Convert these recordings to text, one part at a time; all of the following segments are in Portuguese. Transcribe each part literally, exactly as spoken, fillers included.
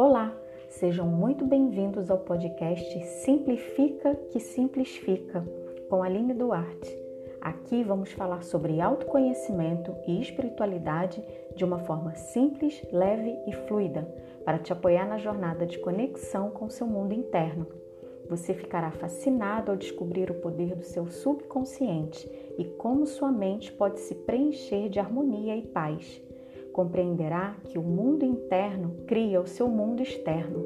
Olá, sejam muito bem-vindos ao podcast Simplifica que Simplifica, com Aline Duarte. Aqui vamos falar sobre autoconhecimento e espiritualidade de uma forma simples, leve e fluida, para te apoiar na jornada de conexão com seu mundo interno. Você ficará fascinado ao descobrir o poder do seu subconsciente e como sua mente pode se preencher de harmonia e paz. Compreenderá que o mundo interno cria o seu mundo externo.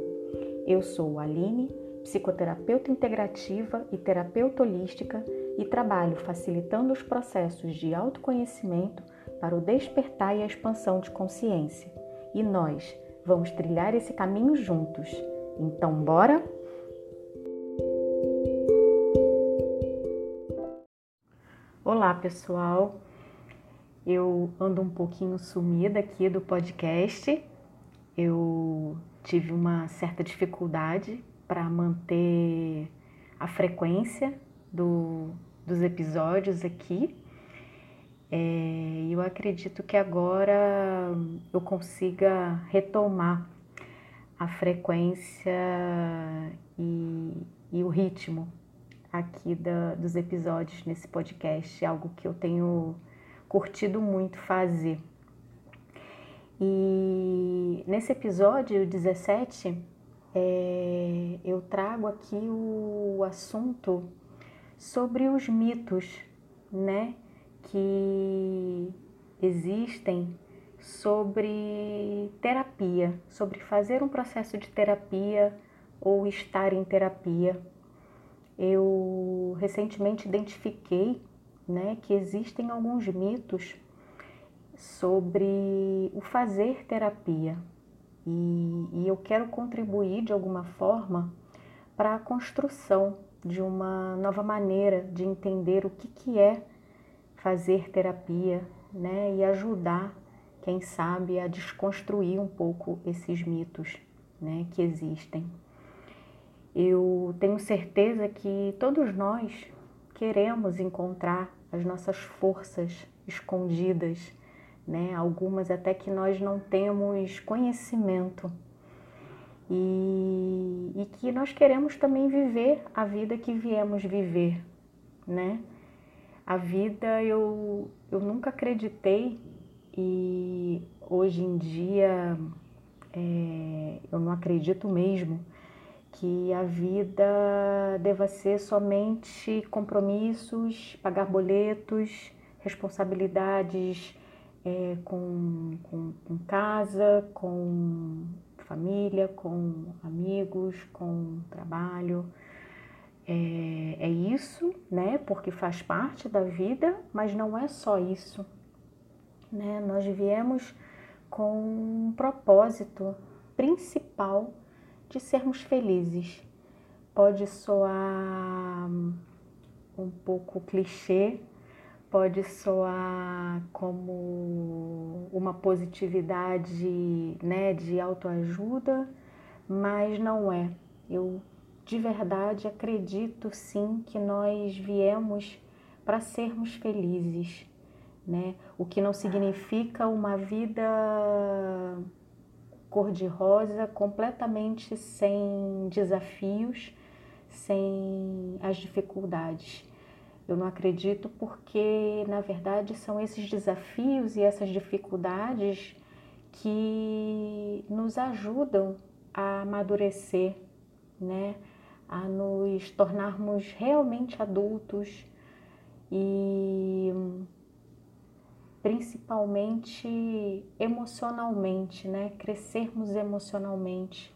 Eu sou Aline, psicoterapeuta integrativa e terapeuta holística, e trabalho facilitando os processos de autoconhecimento para o despertar e a expansão de consciência. E nós vamos trilhar esse caminho juntos. Então, bora? Olá, pessoal! Eu ando um pouquinho sumida aqui do podcast. Eu tive uma certa dificuldade para manter a frequência Do, dos episódios aqui, é, eu acredito que agora eu consiga retomar a frequência e, e o ritmo aqui da, dos episódios nesse podcast, algo que eu tenho curtido muito fazer. E nesse episódio dezessete, é, eu trago aqui o assunto sobre os mitos, né, que existem sobre terapia, sobre fazer um processo de terapia ou estar em terapia. Eu recentemente identifiquei, né, que existem alguns mitos sobre o fazer terapia e, e eu quero contribuir de alguma forma para a construção de uma nova maneira de entender o que, que é fazer terapia, né? E ajudar, quem sabe, a desconstruir um pouco esses mitos, né, que existem. Eu tenho certeza que todos nós queremos encontrar as nossas forças escondidas, né? Algumas até que nós não temos conhecimento. E, e que nós queremos também viver a vida que viemos viver, né? A vida eu, eu nunca acreditei e hoje em dia é, eu não acredito mesmo que a vida deva ser somente compromissos, pagar boletos, responsabilidades é, com, com, com casa, com família, com amigos, com trabalho, é, é isso, né? Porque faz parte da vida, mas não é só isso, né? Nós viemos com um propósito principal de sermos felizes. Pode soar um pouco clichê, pode soar como uma positividade, né, de autoajuda, mas não é. Eu de verdade acredito sim que nós viemos para sermos felizes, né? O que não significa uma vida cor-de-rosa, completamente sem desafios, sem as dificuldades. Eu não acredito porque, na verdade, são esses desafios e essas dificuldades que nos ajudam a amadurecer, né? A nos tornarmos realmente adultos e principalmente emocionalmente, né? Crescermos emocionalmente,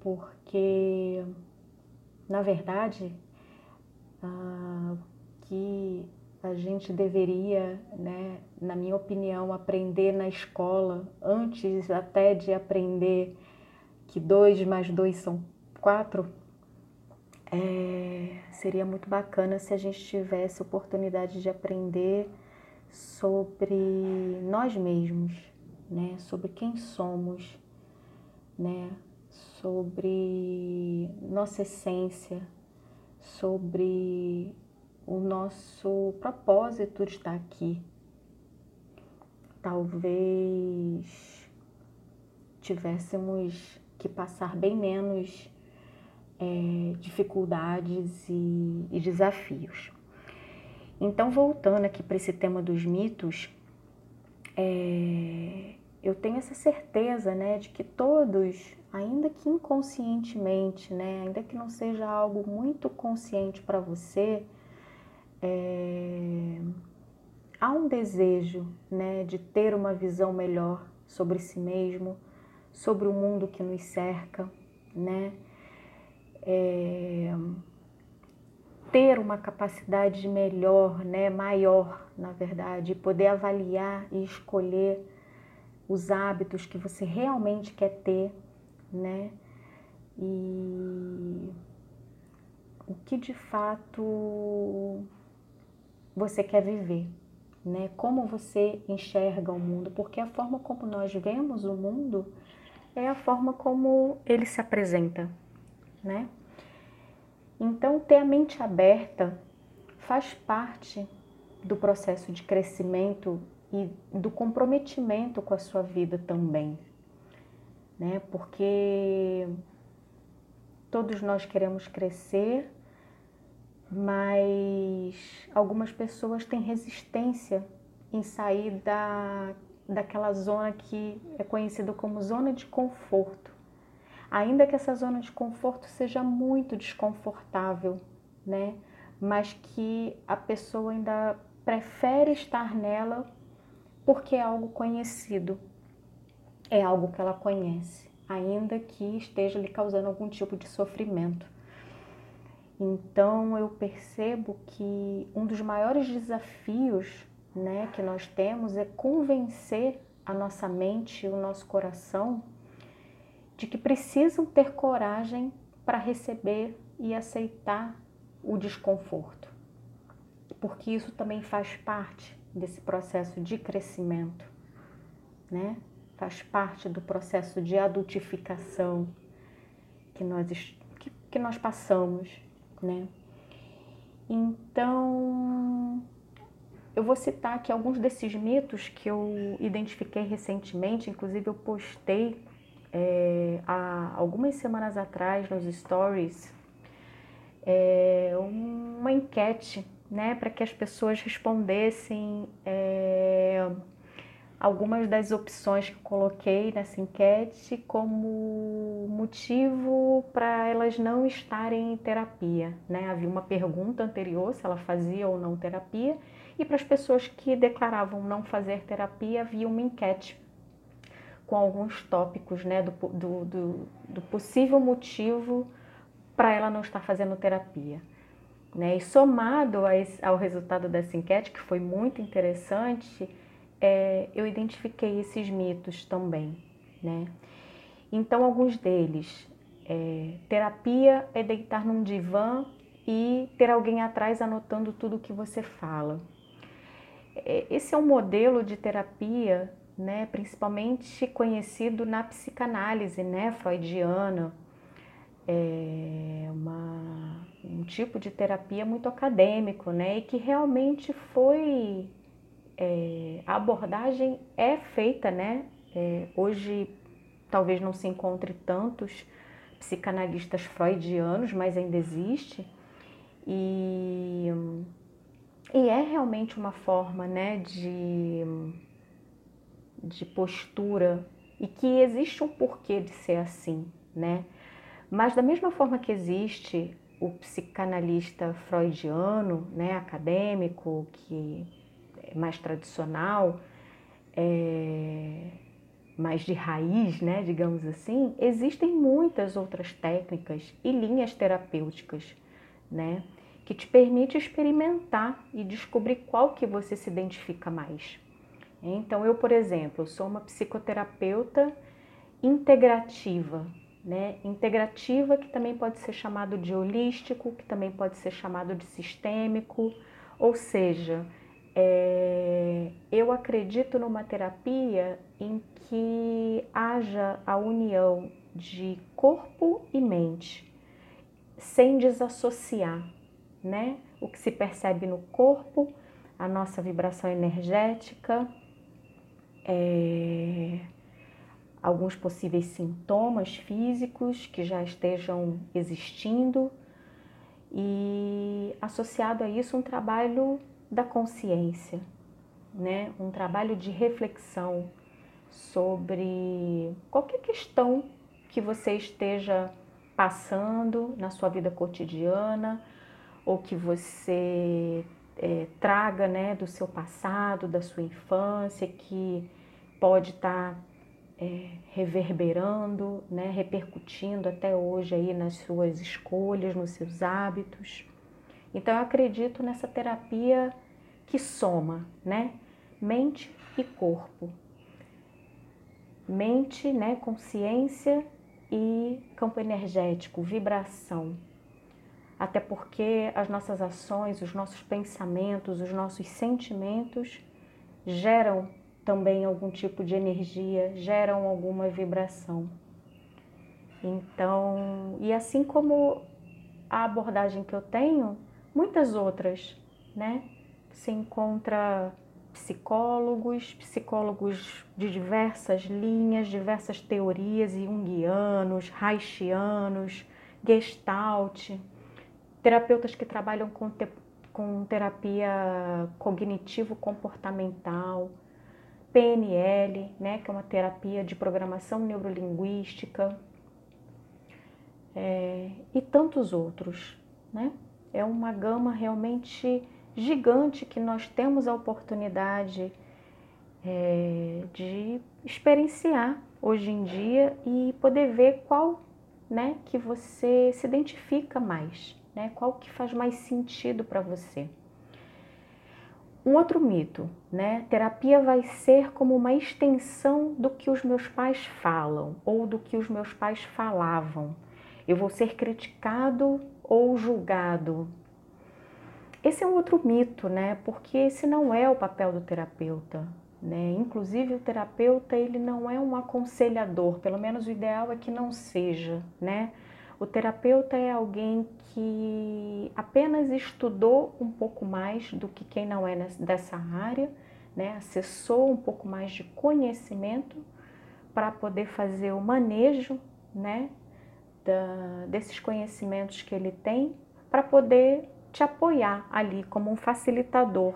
porque, na verdade, Uh, que a gente deveria, né, na minha opinião, aprender na escola, antes até de aprender que dois mais dois são quatro, é, seria muito bacana se a gente tivesse oportunidade de aprender sobre nós mesmos, né, sobre quem somos, né, sobre nossa essência, sobre o nosso propósito de estar aqui. Talvez tivéssemos que passar bem menos é, dificuldades e, e desafios. Então, voltando aqui para esse tema dos mitos, é, eu tenho essa certeza, né, de que todos, ainda que inconscientemente, né, ainda que não seja algo muito consciente para você, é, há um desejo, né, de ter uma visão melhor sobre si mesmo, sobre o mundo que nos cerca, né? É, ter uma capacidade melhor, né, maior, na verdade, poder avaliar e escolher os hábitos que você realmente quer ter, né? E o que de fato você quer viver, né? Como você enxerga o mundo, porque a forma como nós vemos o mundo é a forma como ele se apresenta, né? Então, ter a mente aberta faz parte do processo de crescimento e do comprometimento com a sua vida também, né? Porque todos nós queremos crescer, mas algumas pessoas têm resistência em sair da daquela zona que é conhecida como zona de conforto, ainda que essa zona de conforto seja muito desconfortável, né? Mas que a pessoa ainda prefere estar nela porque é algo conhecido, é algo que ela conhece, ainda que esteja lhe causando algum tipo de sofrimento. Então eu percebo que um dos maiores desafios, né, que nós temos é convencer a nossa mente e o nosso coração de que precisam ter coragem para receber e aceitar o desconforto, porque isso também faz parte desse processo de crescimento, né? Faz parte do processo de adultificação que nós, que, que nós passamos, né? Então, eu vou citar aqui alguns desses mitos que eu identifiquei recentemente. Inclusive, eu postei é, há algumas semanas atrás nos stories é, uma enquete, né, para que as pessoas respondessem é, algumas das opções que eu coloquei nessa enquete como motivo para elas não estarem em terapia, né? Havia uma pergunta anterior se ela fazia ou não terapia, e para as pessoas que declaravam não fazer terapia havia uma enquete com alguns tópicos, né, do, do, do, do possível motivo para ela não estar fazendo terapia, né? E somado a esse, ao resultado dessa enquete, que foi muito interessante, é, eu identifiquei esses mitos também, né? Então, alguns deles, é, terapia é deitar num divã e ter alguém atrás anotando tudo o que você fala. Esse é um modelo de terapia, né, principalmente conhecido na psicanálise, né, freudiana. É uma, um tipo de terapia muito acadêmico, né, e que realmente foi... É, a abordagem é feita, né, é, hoje talvez não se encontre tantos psicanalistas freudianos, mas ainda existe. E, e é realmente uma forma, né, de, de postura, e que existe um porquê de ser assim, né? Mas da mesma forma que existe o psicanalista freudiano, né, acadêmico, que é mais tradicional, é, mais de raiz, né, digamos assim, existem muitas outras técnicas e linhas terapêuticas, né, que te permite experimentar e descobrir qual que você se identifica mais. Então, eu, por exemplo, sou uma psicoterapeuta integrativa, né? Integrativa, que também pode ser chamado de holístico, que também pode ser chamado de sistêmico, ou seja, é, eu acredito numa terapia em que haja a união de corpo e mente, sem desassociar, né? O que se percebe no corpo, a nossa vibração energética, é, alguns possíveis sintomas físicos que já estejam existindo e, associado a isso, um trabalho da consciência, né? Um trabalho de reflexão sobre qualquer questão que você esteja passando na sua vida cotidiana ou que você é, traga, né, do seu passado, da sua infância, que pode estar tá, é, reverberando, né, repercutindo até hoje aí nas suas escolhas, nos seus hábitos. Então eu acredito nessa terapia que soma, né, mente e corpo. Mente, né, consciência e campo energético, vibração. Até porque as nossas ações, os nossos pensamentos, os nossos sentimentos geram também algum tipo de energia, geram alguma vibração. Então, e assim como a abordagem que eu tenho, muitas outras, né? Se encontra psicólogos, psicólogos de diversas linhas, diversas teorias, junguianos, reichianos, gestalt, terapeutas que trabalham com, te com terapia cognitivo-comportamental, P N L, né, que é uma terapia de programação neurolinguística, é, e tantos outros, né? É uma gama realmente gigante que nós temos a oportunidade é, de experienciar hoje em dia e poder ver qual, né, que você se identifica mais, né, qual que faz mais sentido para você. Um outro mito, né? Terapia vai ser como uma extensão do que os meus pais falam ou do que os meus pais falavam. Eu vou ser criticado ou julgado. Esse é um outro mito, né? Porque esse não é o papel do terapeuta, né? Inclusive o terapeuta, ele não é um aconselhador, pelo menos o ideal é que não seja, né? O terapeuta é alguém que apenas estudou um pouco mais do que quem não é dessa área, né? Acessou um pouco mais de conhecimento para poder fazer o manejo, né, da, desses conhecimentos que ele tem, para poder te apoiar ali como um facilitador,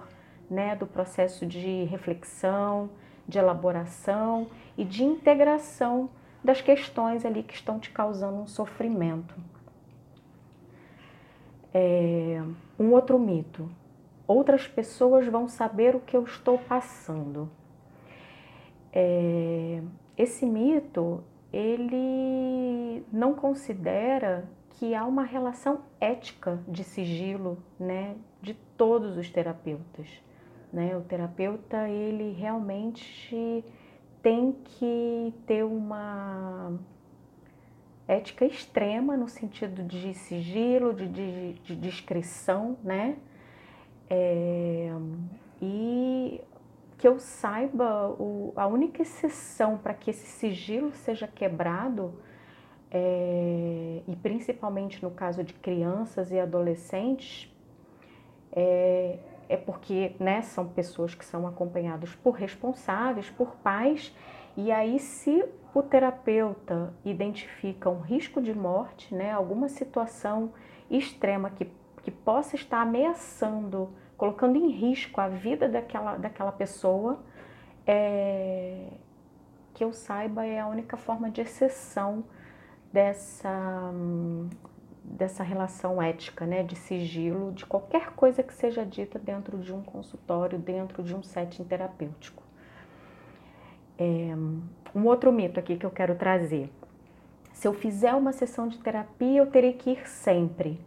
né, do processo de reflexão, de elaboração e de integração das questões ali que estão te causando um sofrimento. É, um outro mito. Outras pessoas vão saber o que eu estou passando. É, esse mito, ele não considera que há uma relação ética de sigilo, né, de todos os terapeutas, né? O terapeuta, ele realmente tem que ter uma ética extrema no sentido de sigilo, de, de, de discrição, né? É, e que eu saiba, o, a única exceção para que esse sigilo seja quebrado, é, e principalmente no caso de crianças e adolescentes, é, é porque, né, são pessoas que são acompanhadas por responsáveis, por pais, e aí se o terapeuta identifica um risco de morte, né, alguma situação extrema que, que possa estar ameaçando, colocando em risco a vida daquela, daquela pessoa, é, que eu saiba é a única forma de exceção dessa... dessa relação ética, né, de sigilo, de qualquer coisa que seja dita dentro de um consultório, dentro de um setting terapêutico. É, um outro mito aqui que eu quero trazer. Se eu fizer uma sessão de terapia, eu terei que ir sempre.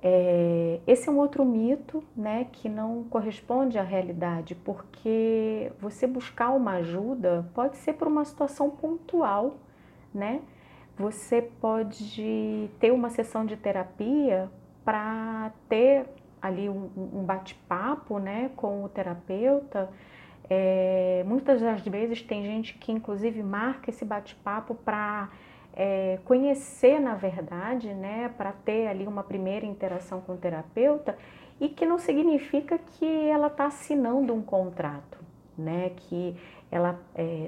É, esse é um outro mito, né, que não corresponde à realidade, porque você buscar uma ajuda pode ser por uma situação pontual, né? Você pode ter uma sessão de terapia para ter ali um, um bate-papo, né, com o terapeuta. É, muitas das vezes tem gente que inclusive marca esse bate-papo para é, conhecer, na verdade, né, para ter ali uma primeira interação com o terapeuta, e que não significa que ela está assinando um contrato. né? Que ela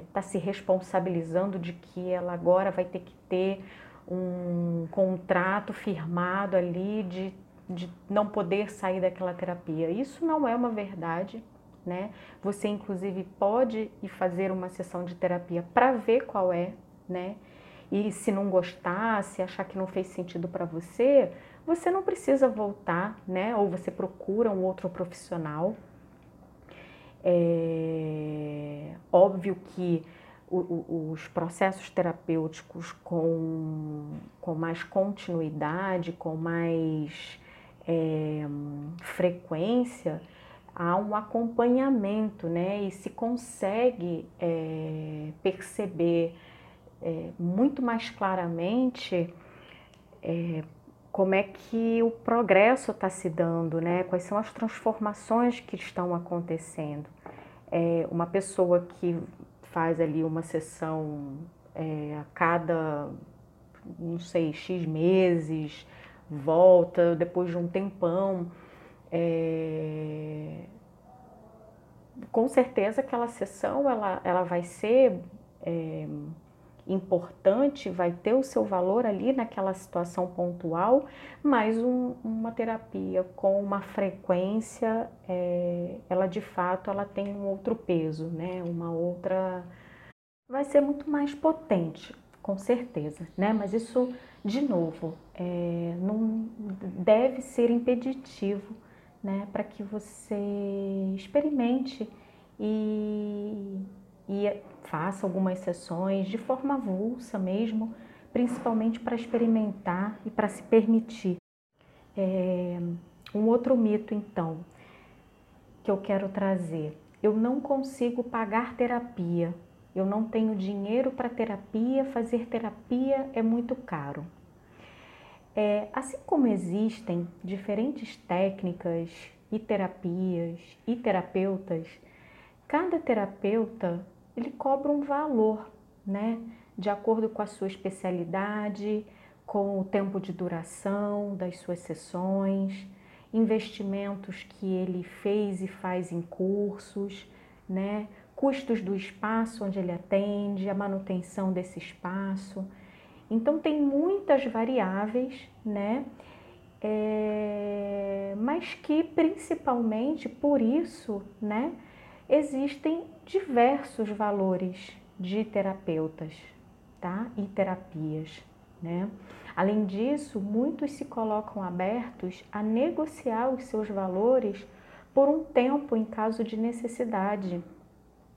está se responsabilizando de que ela agora vai ter que ter um contrato firmado ali de, de não poder sair daquela terapia. Isso não é uma verdade, né? Você, inclusive, pode ir fazer uma sessão de terapia para ver qual é, né? E se não gostar, se achar que não fez sentido para você, você não precisa voltar, né? Ou você procura um outro profissional. É óbvio que o, o, os processos terapêuticos com, com mais continuidade, com mais é, frequência, há um acompanhamento, né? E se consegue é, perceber é, muito mais claramente é, como é que o progresso está se dando, né? Quais são as transformações que estão acontecendo. É, uma pessoa que faz ali uma sessão é, a cada, não sei, X meses, volta depois de um tempão, é, com certeza aquela sessão ela, ela vai ser é, importante, vai ter o seu valor ali naquela situação pontual, mas um, uma terapia com uma frequência, é, ela de fato ela tem um outro peso, né? Uma outra... vai ser muito mais potente, com certeza, né? Mas isso, de novo, é, não deve ser impeditivo, né? Para que você experimente e... e faça algumas sessões de forma avulsa mesmo, principalmente para experimentar e para se permitir. É, um outro mito, então, que eu quero trazer. Eu não consigo pagar terapia, eu não tenho dinheiro para terapia, fazer terapia é muito caro. É, assim como existem diferentes técnicas e terapias e terapeutas, cada terapeuta ele cobra um valor, né? De acordo com a sua especialidade, com o tempo de duração das suas sessões, investimentos que ele fez e faz em cursos, né? Custos do espaço onde ele atende, a manutenção desse espaço. Então tem muitas variáveis, né? É... mas que principalmente por isso, né? Existem diversos valores de terapeutas, tá? E terapias, né? Além disso, muitos se colocam abertos a negociar os seus valores por um tempo em caso de necessidade,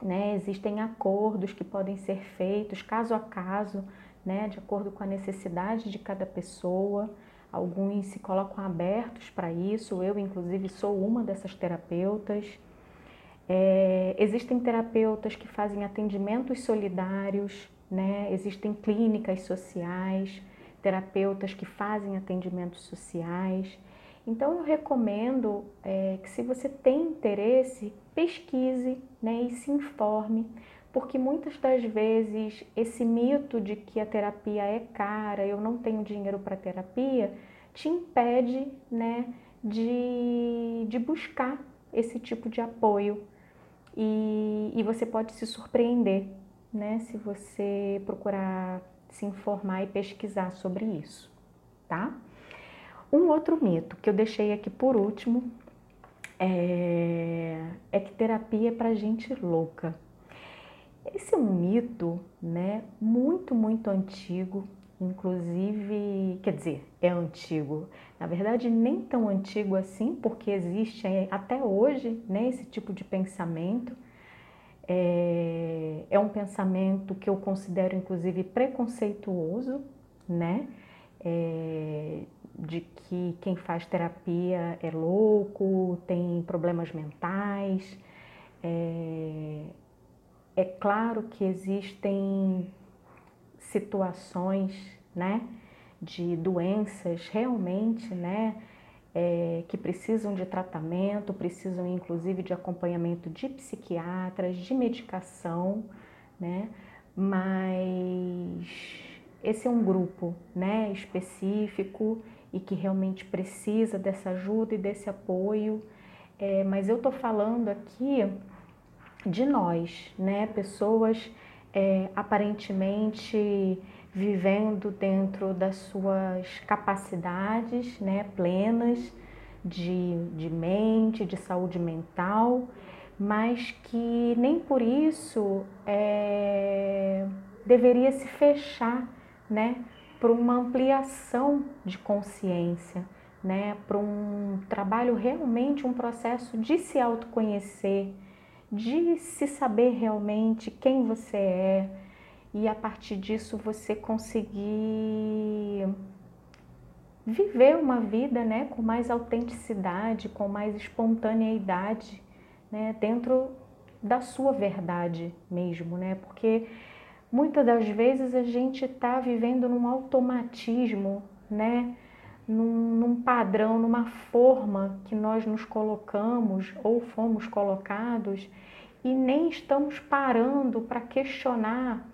né? Existem acordos que podem ser feitos caso a caso, né? De acordo com a necessidade de cada pessoa. Alguns se colocam abertos para isso. Eu, inclusive, sou uma dessas terapeutas. É, existem terapeutas que fazem atendimentos solidários, né? Existem clínicas sociais, terapeutas que fazem atendimentos sociais. Então eu recomendo é, que se você tem interesse, pesquise, né? E se informe, porque muitas das vezes esse mito de que a terapia é cara, eu não tenho dinheiro para terapia, te impede, né? de, de buscar esse tipo de apoio. E, e você pode se surpreender, né? Se você procurar se informar e pesquisar sobre isso, tá? Um outro mito que eu deixei aqui por último é, é que terapia é pra gente louca. Esse é um mito, né? Muito, muito antigo, inclusive, quer dizer, é antigo. Na verdade, nem tão antigo assim, porque existe até hoje, né, esse tipo de pensamento. É, é um pensamento que eu considero, inclusive, preconceituoso, né? É, de que quem faz terapia é louco, tem problemas mentais. É, é claro que existem situações, né? De doenças realmente, né, é, que precisam de tratamento, precisam inclusive de acompanhamento de psiquiatras, de medicação, né, mas esse é um grupo, né, específico e que realmente precisa dessa ajuda e desse apoio, é, mas eu tô falando aqui de nós, né? Pessoas é, aparentemente vivendo dentro das suas capacidades, né, plenas de, de mente, de saúde mental, mas que nem por isso é, deveria se fechar, né, para uma ampliação de consciência, né, para um trabalho realmente, um processo de se autoconhecer, de se saber realmente quem você é e a partir disso você conseguir viver uma vida, né, com mais autenticidade, com mais espontaneidade, né, dentro da sua verdade mesmo, né, porque muitas das vezes a gente está vivendo num automatismo, né, num, num padrão, numa forma que nós nos colocamos ou fomos colocados e nem estamos parando para questionar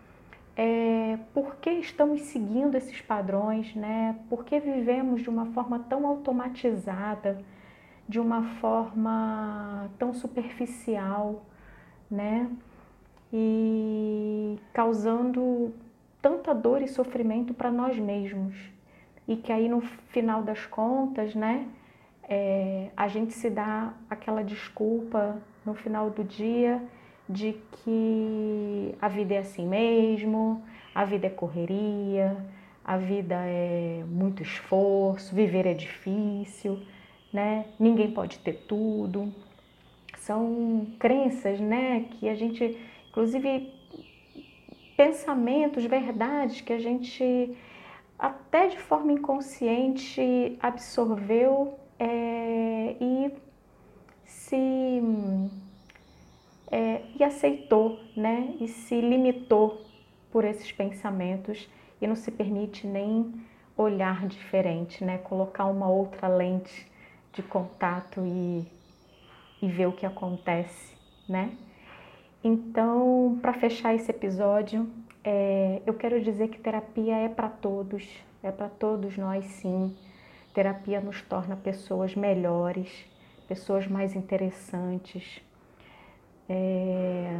é, por que estamos seguindo esses padrões, né, por que vivemos de uma forma tão automatizada, de uma forma tão superficial, né, e causando tanta dor e sofrimento para nós mesmos. E que aí no final das contas, né, é, a gente se dá aquela desculpa no final do dia de que a vida é assim mesmo, a vida é correria, a vida é muito esforço, viver é difícil, né, ninguém pode ter tudo. São crenças, né, que a gente... Inclusive, pensamentos, verdades que a gente até de forma inconsciente absorveu é, e se é, e aceitou, né? E se limitou por esses pensamentos e não se permite nem olhar diferente, né? Colocar uma outra lente de contato e, e ver o que acontece, né? Então, para fechar esse episódio, é, eu quero dizer que terapia é para todos, é para todos nós sim. Terapia nos torna pessoas melhores, pessoas mais interessantes, é,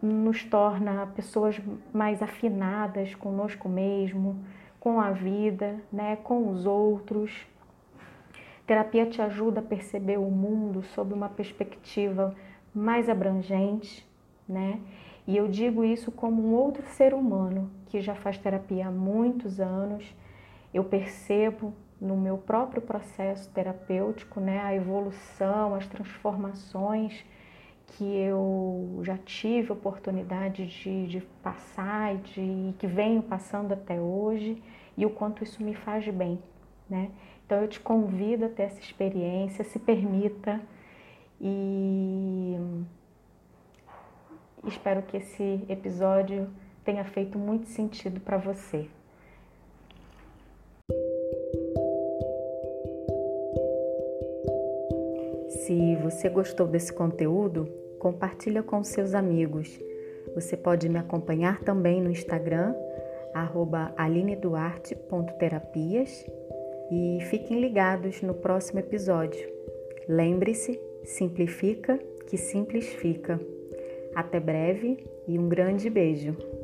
nos torna pessoas mais afinadas conosco mesmo, com a vida, né, com os outros. Terapia te ajuda a perceber o mundo sob uma perspectiva mais abrangente, né? E eu digo isso como um outro ser humano que já faz terapia há muitos anos. Eu percebo no meu próprio processo terapêutico, né, a evolução, as transformações que eu já tive oportunidade de, de passar e de, que venho passando até hoje e o quanto isso me faz bem, né? Então eu te convido a ter essa experiência, se permita e... Espero que esse episódio tenha feito muito sentido para você. Se você gostou desse conteúdo, compartilha com seus amigos. Você pode me acompanhar também no Instagram, arroba alineduarte ponto terapias. E fiquem ligados no próximo episódio. Lembre-se, simplifica que simples fica. Até breve e um grande beijo!